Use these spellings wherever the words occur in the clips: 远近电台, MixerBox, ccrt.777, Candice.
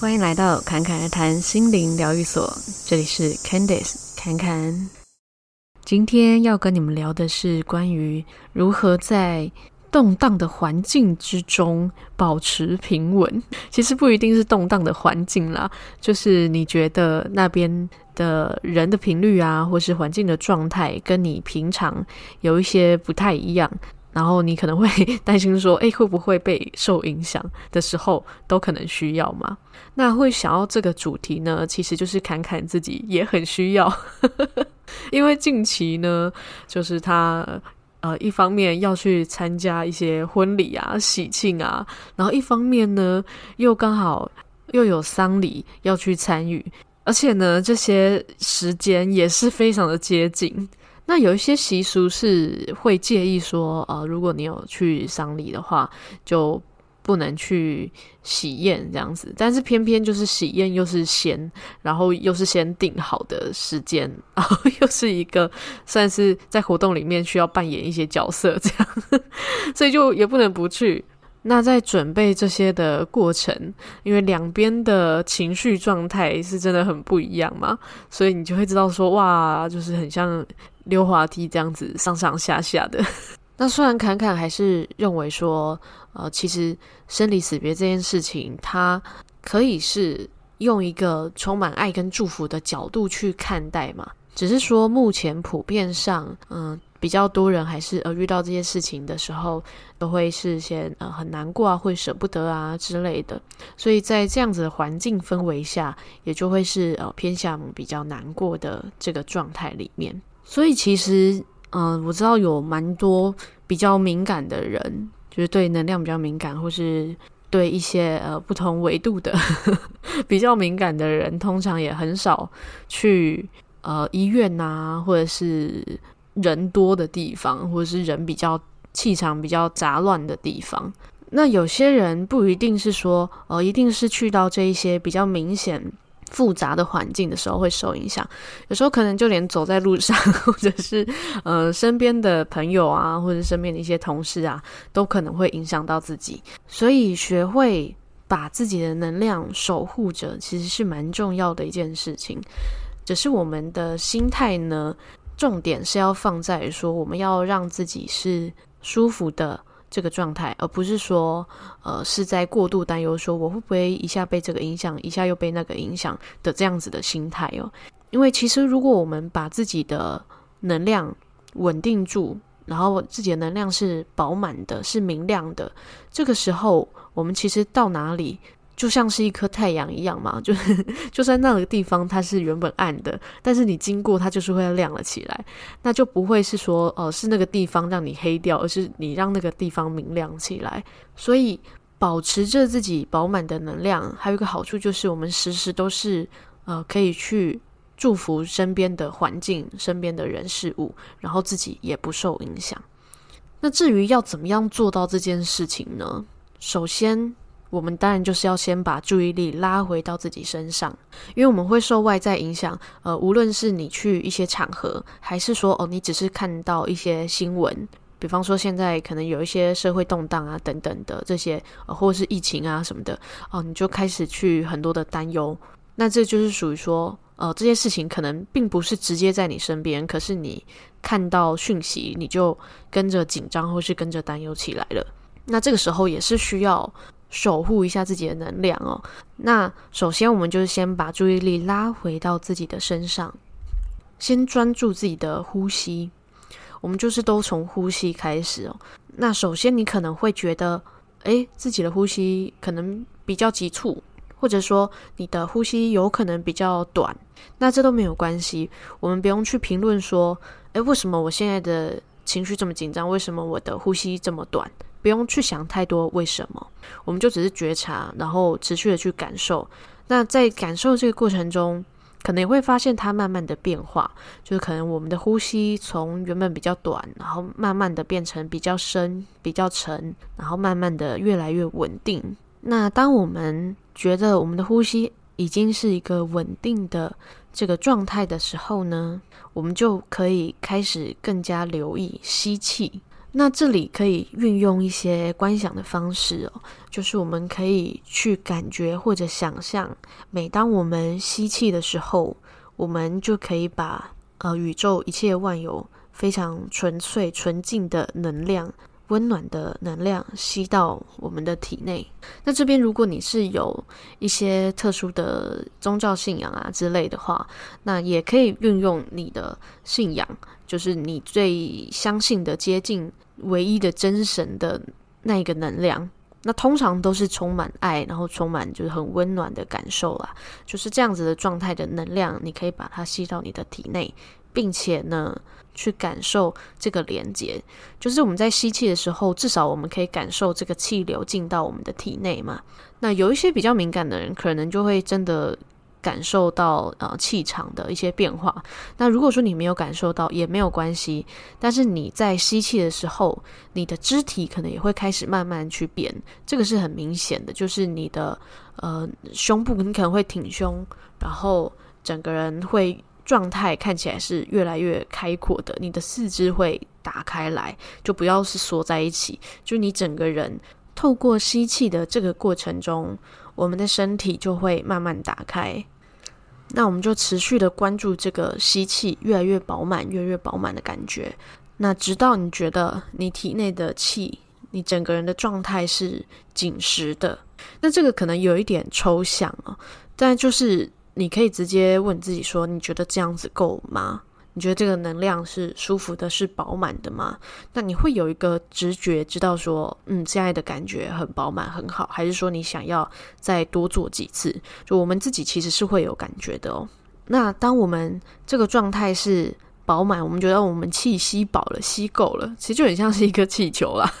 欢迎来到侃侃而谈心灵疗愈所，这里是 Candice 侃侃。今天要跟你们聊的是关于如何在动荡的环境之中保持平稳。其实不一定是动荡的环境啦，就是你觉得那边的人的频率啊，或是环境的状态跟你平常有一些不太一样，然后你可能会担心说会不会被受影响的时候都可能需要嘛。那会想要这个主题呢，其实就是侃侃自己也很需要因为近期呢，就是他一方面要去参加一些婚礼啊、喜庆啊，然后一方面呢又刚好又有丧礼要去参与，而且呢这些时间也是非常的接近。那有一些习俗是会介意说如果你有去丧礼的话就不能去喜宴这样子，但是偏偏就是喜宴又是先，然后又是先定好的时间，然后又是一个算是在活动里面需要扮演一些角色这样所以就也不能不去。那在准备这些的过程，因为两边的情绪状态是真的很不一样嘛，所以你就会知道说哇，就是很像溜滑梯这样子上上下下的那虽然侃侃还是认为说其实生离死别这件事情，它可以是用一个充满爱跟祝福的角度去看待嘛，只是说目前普遍上比较多人还是遇到这些事情的时候都会是先很难过啊，会舍不得啊之类的，所以在这样子的环境氛围下也就会是偏向比较难过的这个状态里面。所以其实我知道有蛮多比较敏感的人，就是对能量比较敏感，或是对一些不同维度的比较敏感的人，通常也很少去医院啊，或者是人多的地方，或者是人比较气场比较杂乱的地方。那有些人不一定是说一定是去到这一些比较明显复杂的环境的时候会受影响，有时候可能就连走在路上，或者是身边的朋友啊，或者身边的一些同事啊，都可能会影响到自己。所以学会把自己的能量守护着，其实是蛮重要的一件事情。只是我们的心态呢，重点是要放在说我们要让自己是舒服的这个状态，而不是说是在过度担忧说我会不会一下被这个影响，一下又被那个影响的这样子的心态哦。因为其实如果我们把自己的能量稳定住，然后自己的能量是饱满的，是明亮的，这个时候我们其实到哪里就像是一颗太阳一样嘛，就算那个地方它是原本暗的，但是你经过它就是会亮了起来，那就不会是说是那个地方让你黑掉，而是你让那个地方明亮起来。所以保持着自己饱满的能量，还有一个好处就是我们时时都是可以去祝福身边的环境、身边的人事物，然后自己也不受影响。那至于要怎么样做到这件事情呢？首先我们当然就是要先把注意力拉回到自己身上，因为我们会受外在影响，无论是你去一些场合，还是说你只是看到一些新闻，比方说现在可能有一些社会动荡啊等等的这些，或是疫情啊什么的，你就开始去很多的担忧。那这就是属于说这些事情可能并不是直接在你身边，可是你看到讯息你就跟着紧张或是跟着担忧起来了，那这个时候也是需要守护一下自己的能量哦。那首先我们就是先把注意力拉回到自己的身上，先专注自己的呼吸，我们就是都从呼吸开始哦。那首先你可能会觉得自己的呼吸可能比较急促，或者说你的呼吸有可能比较短，那这都没有关系，我们不用去评论说为什么我现在的情绪这么紧张，为什么我的呼吸这么短，不用去想太多为什么，我们就只是觉察，然后持续的去感受。那在感受这个过程中，可能也会发现它慢慢的变化，就是可能我们的呼吸从原本比较短，然后慢慢的变成比较深、比较沉，然后慢慢的越来越稳定。那当我们觉得我们的呼吸已经是一个稳定的这个状态的时候呢，我们就可以开始更加留意吸气，那这里可以运用一些观想的方式哦，就是我们可以去感觉或者想象，每当我们吸气的时候，我们就可以把宇宙一切万有非常纯粹纯净的能量，温暖的能量吸到我们的体内。那这边如果你是有一些特殊的宗教信仰啊之类的话，那也可以运用你的信仰，就是你最相信的接近唯一的真神的那一个能量。那通常都是充满爱，然后充满就是很温暖的感受啦，就是这样子的状态的能量，你可以把它吸到你的体内，并且呢去感受这个连接。就是我们在吸气的时候，至少我们可以感受这个气流进到我们的体内嘛。那有一些比较敏感的人可能就会真的感受到气场的一些变化。那如果说你没有感受到也没有关系，但是你在吸气的时候，你的肢体可能也会开始慢慢去变，这个是很明显的，就是你的胸部你可能会挺胸，然后整个人会状态看起来是越来越开阔的，你的四肢会打开来，就不要是缩在一起，就你整个人透过吸气的这个过程中，我们的身体就会慢慢打开。那我们就持续的关注这个吸气越来越饱满越来越饱满的感觉，那直到你觉得你体内的气，你整个人的状态是紧实的。那这个可能有一点抽象但就是你可以直接问自己说，你觉得这样子够吗？你觉得这个能量是舒服的，是饱满的吗？那你会有一个直觉知道说，现在的感觉很饱满很好，还是说你想要再多做几次？就我们自己其实是会有感觉的哦。那当我们这个状态是饱满，我们觉得我们气吸饱了，吸够了，其实就很像是一个气球啦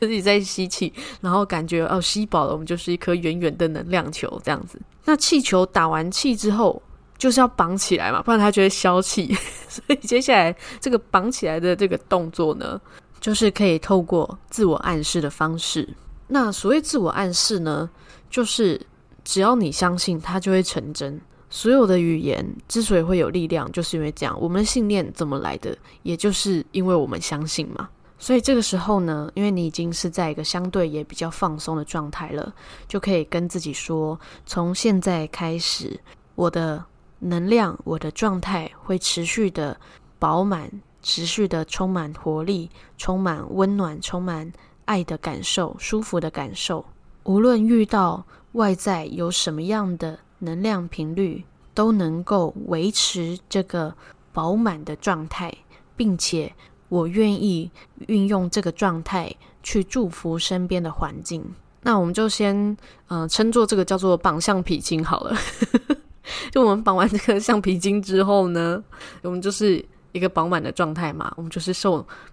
就是你在吸气，然后感觉吸饱了，我们就是一颗圆圆的能量球这样子。那气球打完气之后就是要绑起来嘛，不然它就会消气所以接下来这个绑起来的这个动作呢，就是可以透过自我暗示的方式。那所谓自我暗示呢，就是只要你相信它就会成真。所有的语言之所以会有力量，就是因为这样。我们的信念怎么来的，也就是因为我们相信嘛。所以这个时候呢，因为你已经是在一个相对也比较放松的状态了，就可以跟自己说，从现在开始，我的能量，我的状态会持续的饱满，持续的充满活力，充满温暖，充满爱的感受，舒服的感受。无论遇到外在有什么样的能量频率，都能够维持这个饱满的状态，并且我愿意运用这个状态去祝福身边的环境。那我们就先称作这个叫做绑橡皮筋好了就我们绑完这个橡皮筋之后呢，我们就是一个饱满的状态嘛，我们就是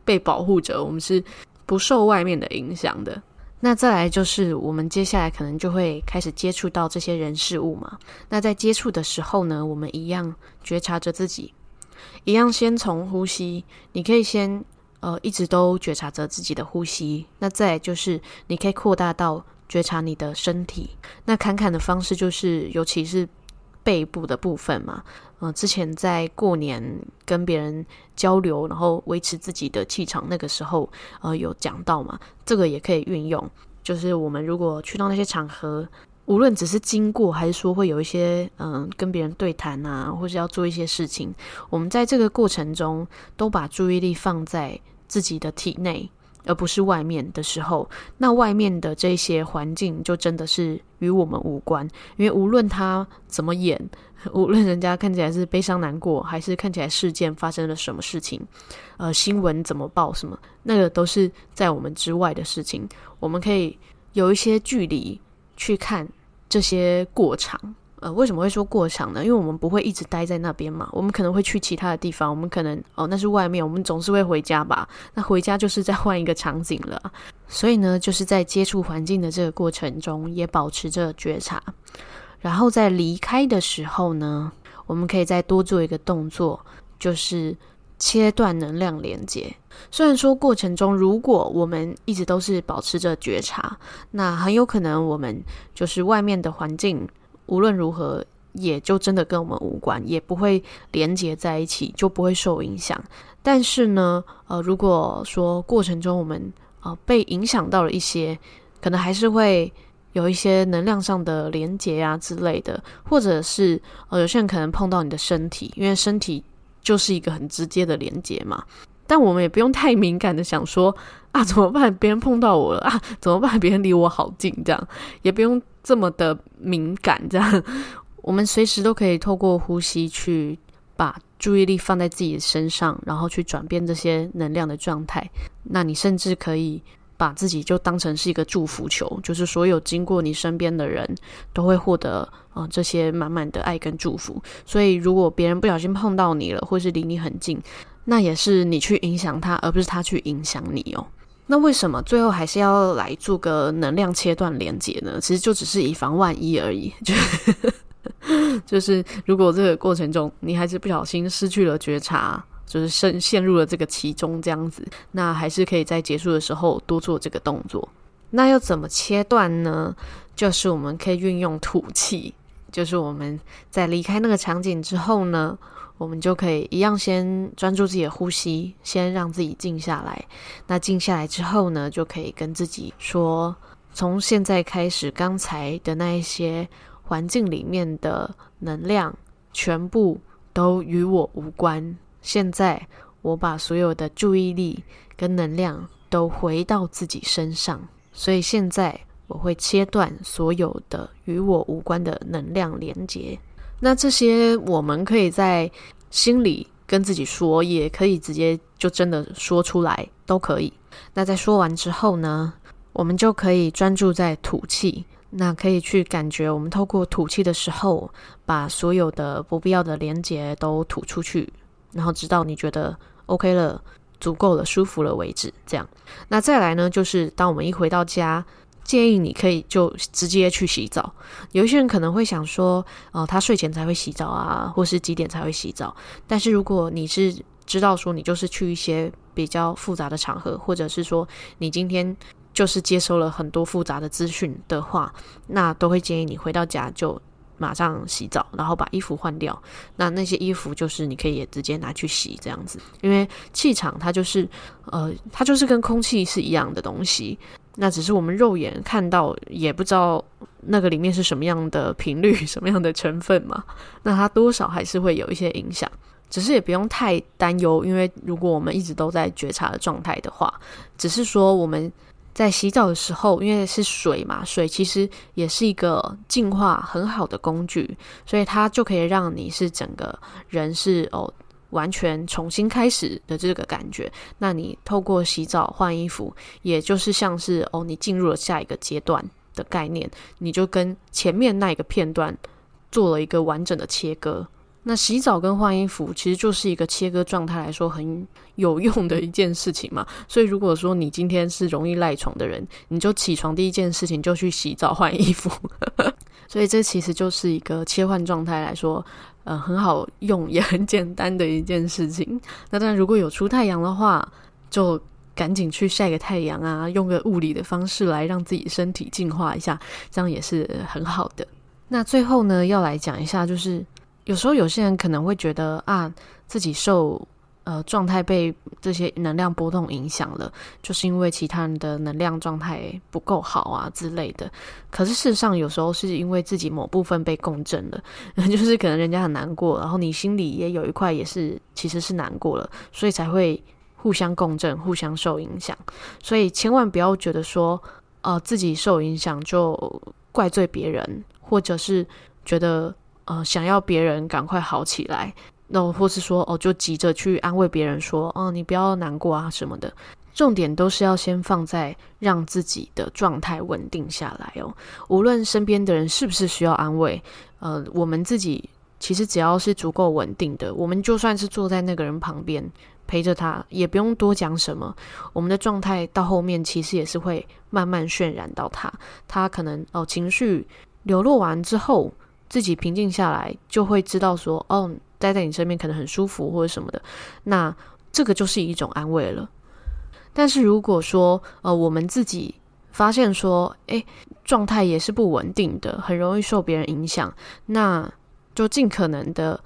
被保护着，我们是不受外面的影响的。那再来就是我们接下来可能就会开始接触到这些人事物嘛。那在接触的时候呢，我们一样觉察着自己，一样先从呼吸，你可以先一直都觉察着自己的呼吸。那再来就是你可以扩大到觉察你的身体。那侃侃的方式就是尤其是背部的部分嘛，之前在过年跟别人交流，然后维持自己的气场，那个时候有讲到嘛，这个也可以运用。就是我们如果去到那些场合，无论只是经过，还是说会有一些跟别人对谈啊，或是要做一些事情，我们在这个过程中都把注意力放在自己的体内，而不是外面的时候，那外面的这些环境就真的是与我们无关。因为无论他怎么演，无论人家看起来是悲伤难过，还是看起来事件发生了什么事情，新闻怎么报什么，那个都是在我们之外的事情。我们可以有一些距离去看这些过场。为什么会说过场呢？因为我们不会一直待在那边嘛，我们可能会去其他的地方，我们可能那是外面，我们总是会回家吧，那回家就是再换一个场景了。所以呢，就是在接触环境的这个过程中也保持着觉察，然后在离开的时候呢，我们可以再多做一个动作，就是切断能量连接。虽然说过程中如果我们一直都是保持着觉察，那很有可能我们就是外面的环境无论如何也就真的跟我们无关，也不会连结在一起，就不会受影响。但是呢，如果说过程中我们被影响到了一些，可能还是会有一些能量上的连结啊之类的，或者是有些人可能碰到你的身体，因为身体就是一个很直接的连结嘛。但我们也不用太敏感的想说啊怎么办，别人碰到我了啊怎么办，别人离我好近，这样也不用这么的敏感，这样我们随时都可以透过呼吸去把注意力放在自己的身上，然后去转变这些能量的状态。那你甚至可以把自己就当成是一个祝福球，就是所有经过你身边的人都会获得这些满满的爱跟祝福。所以如果别人不小心碰到你了，或是离你很近，那也是你去影响他，而不是他去影响你哦。那为什么最后还是要来做个能量切断连结呢？其实就只是以防万一而已，就是如果这个过程中你还是不小心失去了觉察，就是陷入了这个其中这样子，那还是可以在结束的时候多做这个动作。那要怎么切断呢？就是我们可以运用吐气，就是我们在离开那个场景之后呢，我们就可以一样先专注自己的呼吸，先让自己静下来。那静下来之后呢，就可以跟自己说，从现在开始，刚才的那一些环境里面的能量全部都与我无关，现在我把所有的注意力跟能量都回到自己身上，所以现在我会切断所有的与我无关的能量连结。那这些我们可以在心里跟自己说，也可以直接就真的说出来，都可以。那在说完之后呢，我们就可以专注在吐气，那可以去感觉我们透过吐气的时候，把所有的不必要的连结都吐出去，然后直到你觉得 OK 了，足够了，舒服了为止，这样。那再来呢，就是当我们一回到家，建议你可以就直接去洗澡。有一些人可能会想说他睡前才会洗澡啊，或是几点才会洗澡，但是如果你是知道说你就是去一些比较复杂的场合，或者是说你今天就是接收了很多复杂的资讯的话，那都会建议你回到家就马上洗澡，然后把衣服换掉。那些衣服就是你可以也直接拿去洗，这样子。因为气场它就是跟空气是一样的东西，那只是我们肉眼看到也不知道那个里面是什么样的频率，什么样的成分嘛，那它多少还是会有一些影响。只是也不用太担忧，因为如果我们一直都在觉察的状态的话，只是说我们在洗澡的时候，因为是水嘛，水其实也是一个净化很好的工具，所以它就可以让你是整个人是完全重新开始的这个感觉。那你透过洗澡换衣服，也就是像是你进入了下一个阶段的概念，你就跟前面那一个片段做了一个完整的切割。那洗澡跟换衣服其实就是一个切割状态来说很有用的一件事情嘛，所以如果说你今天是容易赖床的人，你就起床第一件事情就去洗澡换衣服所以这其实就是一个切换状态来说很好用也很简单的一件事情。那当然如果有出太阳的话，就赶紧去晒个太阳啊，用个物理的方式来让自己身体净化一下，这样也是很好的。那最后呢，要来讲一下，就是有时候有些人可能会觉得啊，自己受状态被这些能量波动影响了，就是因为其他人的能量状态不够好啊之类的。可是事实上有时候是因为自己某部分被共振了，就是可能人家很难过，然后你心里也有一块也是其实是难过了，所以才会互相共振，互相受影响。所以千万不要觉得说自己受影响就怪罪别人，或者是觉得想要别人赶快好起来，那或是说就急着去安慰别人说你不要难过啊什么的。重点都是要先放在让自己的状态稳定下来哦。无论身边的人是不是需要安慰，我们自己其实只要是足够稳定的，我们就算是坐在那个人旁边陪着他，也不用多讲什么，我们的状态到后面其实也是会慢慢渲染到他可能情绪流落完之后，自己平静下来就会知道说待在你身边可能很舒服或者什么的，那这个就是一种安慰了。但是如果说我们自己发现说状态也是不稳定的，很容易受别人影响，那就尽可能的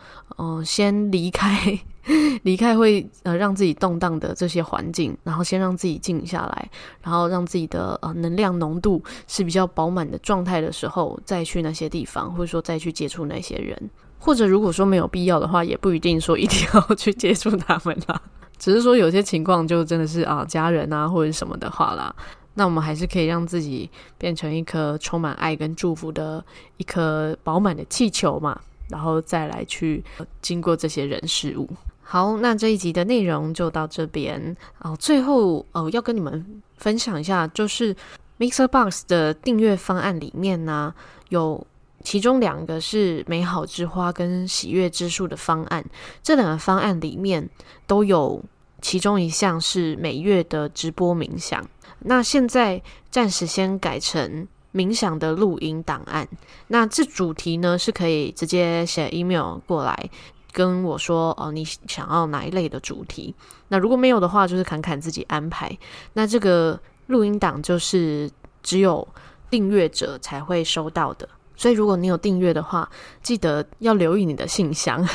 先离开会让自己动荡的这些环境，然后先让自己静下来，然后让自己的能量浓度是比较饱满的状态的时候，再去那些地方，或者说再去接触那些人。或者如果说没有必要的话，也不一定说一定要去接触他们啦，只是说有些情况就真的是家人啊或者什么的话啦，那我们还是可以让自己变成一颗充满爱跟祝福的一颗饱满的气球嘛，然后再来去经过这些人事物。好，那这一集的内容就到这边。最后要跟你们分享一下，就是 MixerBox 的订阅方案里面呢，有其中2个是美好之花跟喜悦之树的方案，这2个方案里面都有其中一项是每月的直播冥想，那现在暂时先改成冥想的录音档案。那这主题呢是可以直接写 email 过来跟我说你想要哪一类的主题，那如果没有的话就是侃侃自己安排。那这个录音档就是只有订阅者才会收到的，所以如果你有订阅的话，记得要留意你的信箱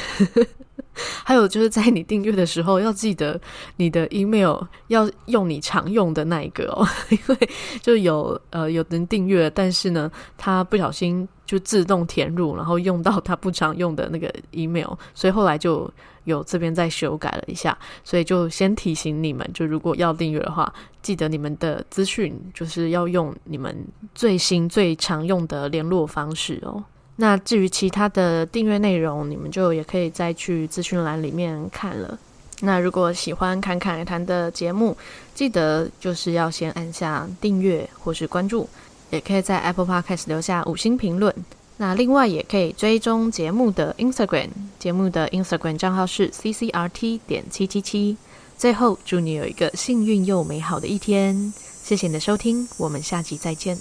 还有就是在你订阅的时候要记得你的 email 要用你常用的那一个因为就有人订阅，但是呢他不小心就自动填入，然后用到他不常用的那个 email， 所以后来就有这边再修改了一下，所以就先提醒你们，就如果要订阅的话，记得你们的资讯就是要用你们最新最常用的联络方式哦。那至于其他的订阅内容，你们就也可以再去资讯栏里面看了。那如果喜欢侃侃而谈的节目，记得就是要先按下订阅或是关注，也可以在 Apple Podcast 留下5星评论。那另外也可以追踪节目的 Instagram， 节目的 Instagram 账号是 ccrt.777。最后祝你有一个幸运又美好的一天，谢谢你的收听，我们下集再见。